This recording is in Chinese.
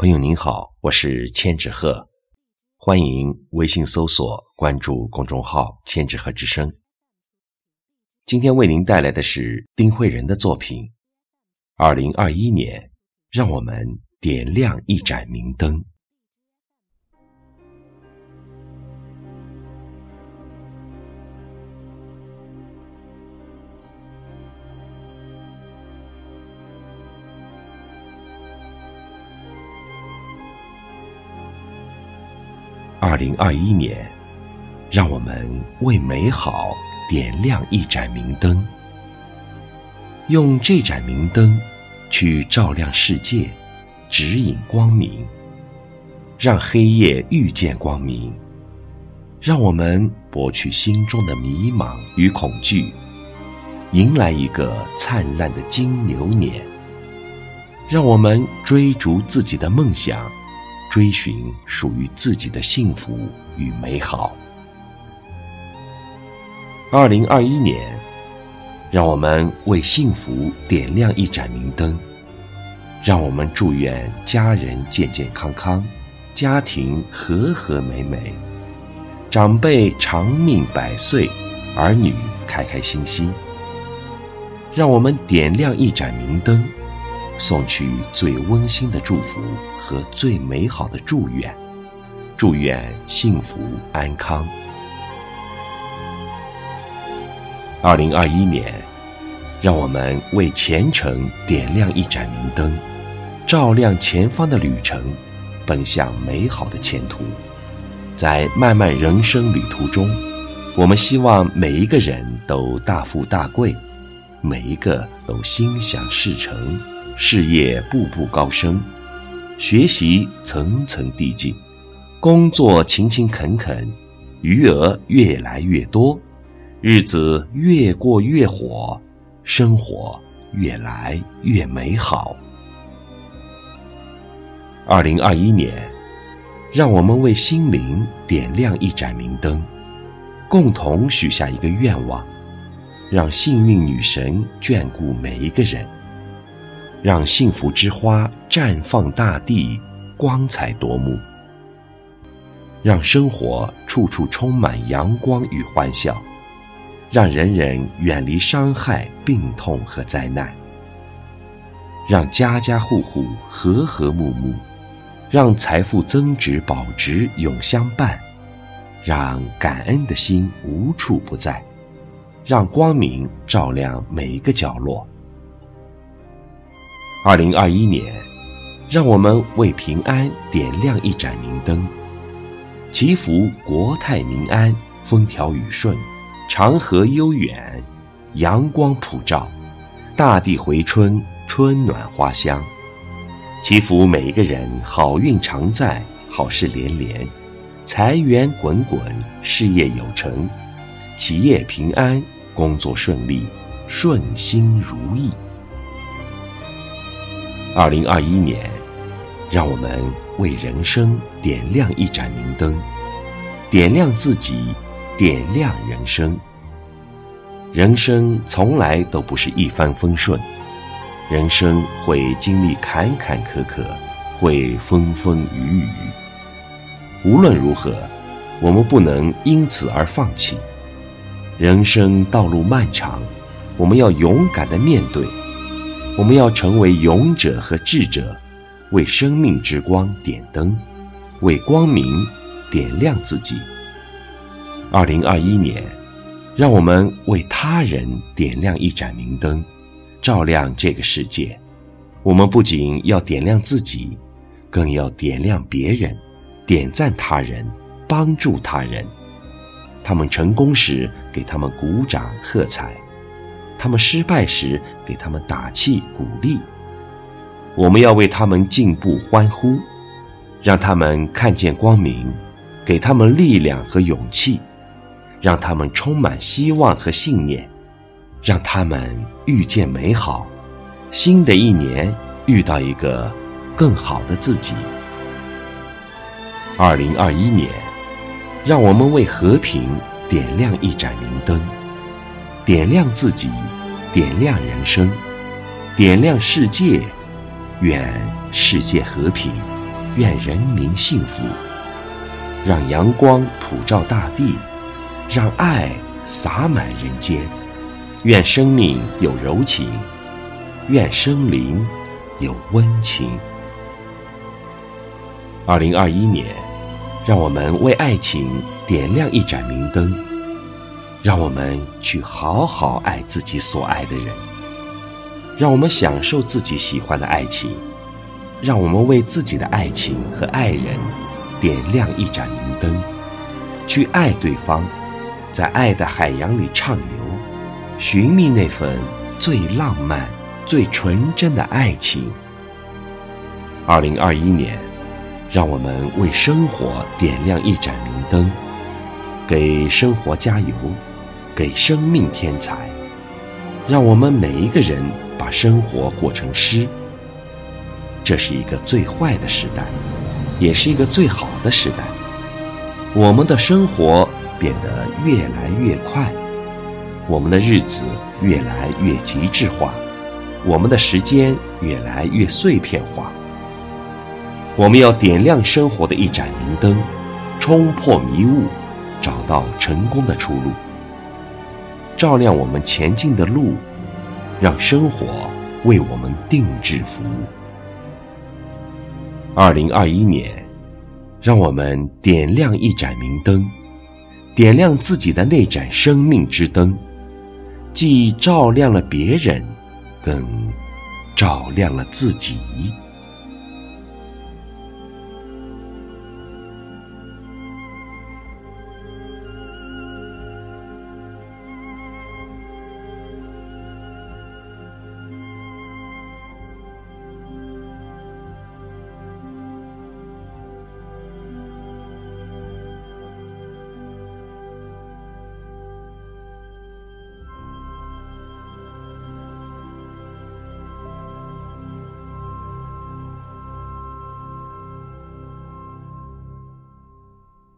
朋友您好，我是千纸鹤，欢迎微信搜索关注公众号千纸鹤之声。今天为您带来的是丁慧仁的作品2021年，让我们点亮一盏明灯。2021年，让我们为美好点亮一盏明灯，用这盏明灯去照亮世界，指引光明，让黑夜遇见光明，让我们剥去心中的迷茫与恐惧，迎来一个灿烂的金牛年。让我们追逐自己的梦想，追寻属于自己的幸福与美好。2021年，让我们为幸福点亮一盏明灯，让我们祝愿家人健健康康，家庭和和美美，长辈长命百岁，儿女开开心心。让我们点亮一盏明灯，送去最温馨的祝福和最美好的祝愿，祝愿幸福安康。2021年，让我们为前程点亮一盏明灯，照亮前方的旅程，奔向美好的前途。在漫漫人生旅途中，我们希望每一个人都大富大贵，每一个都心想事成，事业步步高升，学习层层递进，工作勤勤恳恳，余额越来越多，日子越过越火，生活越来越美好。2021年，让我们为心灵点亮一盏明灯，共同许下一个愿望，让幸运女神眷顾每一个人，让幸福之花绽放大地，光彩夺目，让生活处处充满阳光与欢笑，让人人远离伤害、病痛和灾难，让家家户户和和睦睦，让财富增值保值永相伴，让感恩的心无处不在，让光明照亮每一个角落。2021年，让我们为平安点亮一盏明灯，祈福国泰民安，风调雨顺，长河悠远，阳光普照，大地回春，春暖花香。祈福每一个人好运常在，好事连连，财源滚滚，事业有成，企业平安，工作顺利，顺心如意。2021年，让我们为人生点亮一盏明灯，点亮自己，点亮人生。人生从来都不是一帆风顺，人生会经历坎坎坷坷，会风风雨雨。无论如何，我们不能因此而放弃。人生道路漫长，我们要勇敢地面对，我们要成为勇者和智者，为生命之光点灯，为光明点亮自己。2021年，让我们为他人点亮一盏明灯，照亮这个世界。我们不仅要点亮自己，更要点亮别人，点赞他人，帮助他人。他们成功时，给他们鼓掌喝彩。他们失败时，给他们打气鼓励。我们要为他们进步欢呼，让他们看见光明，给他们力量和勇气，让他们充满希望和信念，让他们遇见美好。新的一年，遇到一个更好的自己。2021年，让我们为和平点亮一盏明灯，点亮自己，点亮人生，点亮世界，愿世界和平，愿人民幸福，让阳光普照大地，让爱洒满人间，愿生命有柔情，愿生灵有温情。2021年，让我们为爱情点亮一盏明灯，让我们去好好爱自己所爱的人，让我们享受自己喜欢的爱情，让我们为自己的爱情和爱人点亮一盏明灯，去爱对方，在爱的海洋里畅游，寻觅那份最浪漫最纯真的爱情。2021年，让我们为生活点亮一盏明灯，给生活加油，给生命添彩，让我们每一个人把生活过成诗。这是一个最坏的时代，也是一个最好的时代。我们的生活变得越来越快，我们的日子越来越极致化，我们的时间越来越碎片化。我们要点亮生活的一盏明灯，冲破迷雾，找到成功的出路，照亮我们前进的路，让生活为我们定制服务。2021年，让我们点亮一盏明灯，点亮自己的那盏生命之灯，既照亮了别人，更照亮了自己。